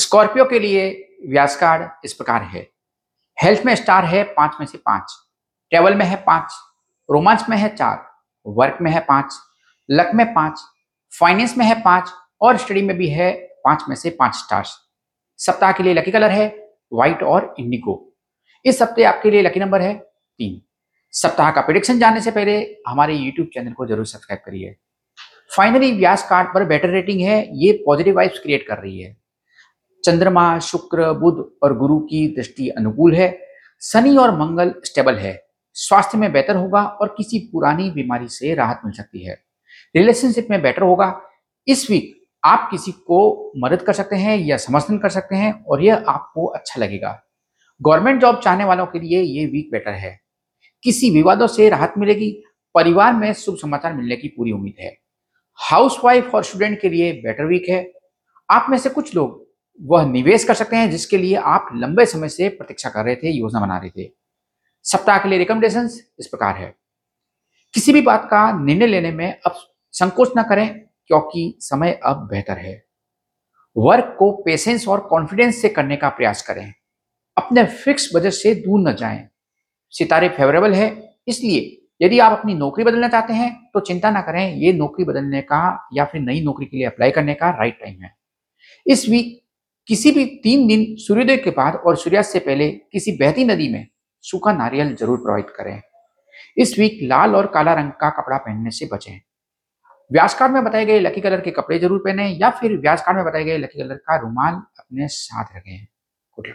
Scorpio के लिए व्यास card इस प्रकार है। हेल्थ में स्टार है 5 में से 5, ट्रेवल में है 5, रोमांस में है 4, वर्क में है 5, लक में 5, फाइनेंस में है 5 और स्टडी में भी है 5 में से 5 स्टार्स। सप्ताह के लिए लकी कलर है व्हाइट और इंडिगो। इस सप्ताह आपके लिए लकी नंबर है 3। सप्ताह का प्रेडिक्शन जानने से पहले हमारे यूट्यूब चैनल को जरूर सब्सक्राइब करिए। फाइनली व्यास कार्ड पर बेटर रेटिंग है, ये पॉजिटिव वाइब्स क्रिएट कर रही है। चंद्रमा, शुक्र, बुध और गुरु की दृष्टि अनुकूल है। शनि और मंगल स्टेबल है। स्वास्थ्य में बेहतर होगा और किसी पुरानी बीमारी से राहत मिल सकती है। रिलेशनशिप में बेटर होगा। इस वीक आप किसी को मदद कर सकते हैं या समर्थन कर सकते हैं और यह आपको अच्छा लगेगा। गवर्नमेंट जॉब चाहने वालों के लिए ये वीक बेटर है। किसी विवादों से राहत मिलेगी। परिवार में शुभ समाचार मिलने की पूरी उम्मीद है। हाउसवाइफ और स्टूडेंट के लिए बेटर वीक है। आप में से कुछ लोग वह निवेश कर सकते हैं जिसके लिए आप लंबे समय से प्रतीक्षा कर रहे थे, योजना बना रहे थे। सप्ताह के लिए रिकमेंडेशंस इस प्रकार है। किसी भी बात का निर्णय लेने में अब संकोच न करें क्योंकि समय अब बेहतर है। वर्क को पेशेंस और कॉन्फिडेंस से करने का प्रयास करें। अपने फिक्स बजट से दूर न जाएं। सितारे फेवरेबल है, इसलिए यदि आप अपनी नौकरी बदलना चाहते हैं तो चिंता ना करें। ये नौकरी बदलने का या फिर नई नौकरी के लिए अप्लाई करने का राइट टाइम है। इस वीक किसी भी 3 दिन सूर्योदय के बाद और सूर्यास्त से पहले किसी बहती नदी में सूखा नारियल जरूर प्रोवाइड करें। इस वीक लाल और काला रंग का कपड़ा पहनने से बचें। व्यास कार्ड में बताए गए लकी कलर के कपड़े जरूर पहनें या फिर व्यास कार्ड में बताए गए लकी कलर का रुमाल अपने साथ रखें।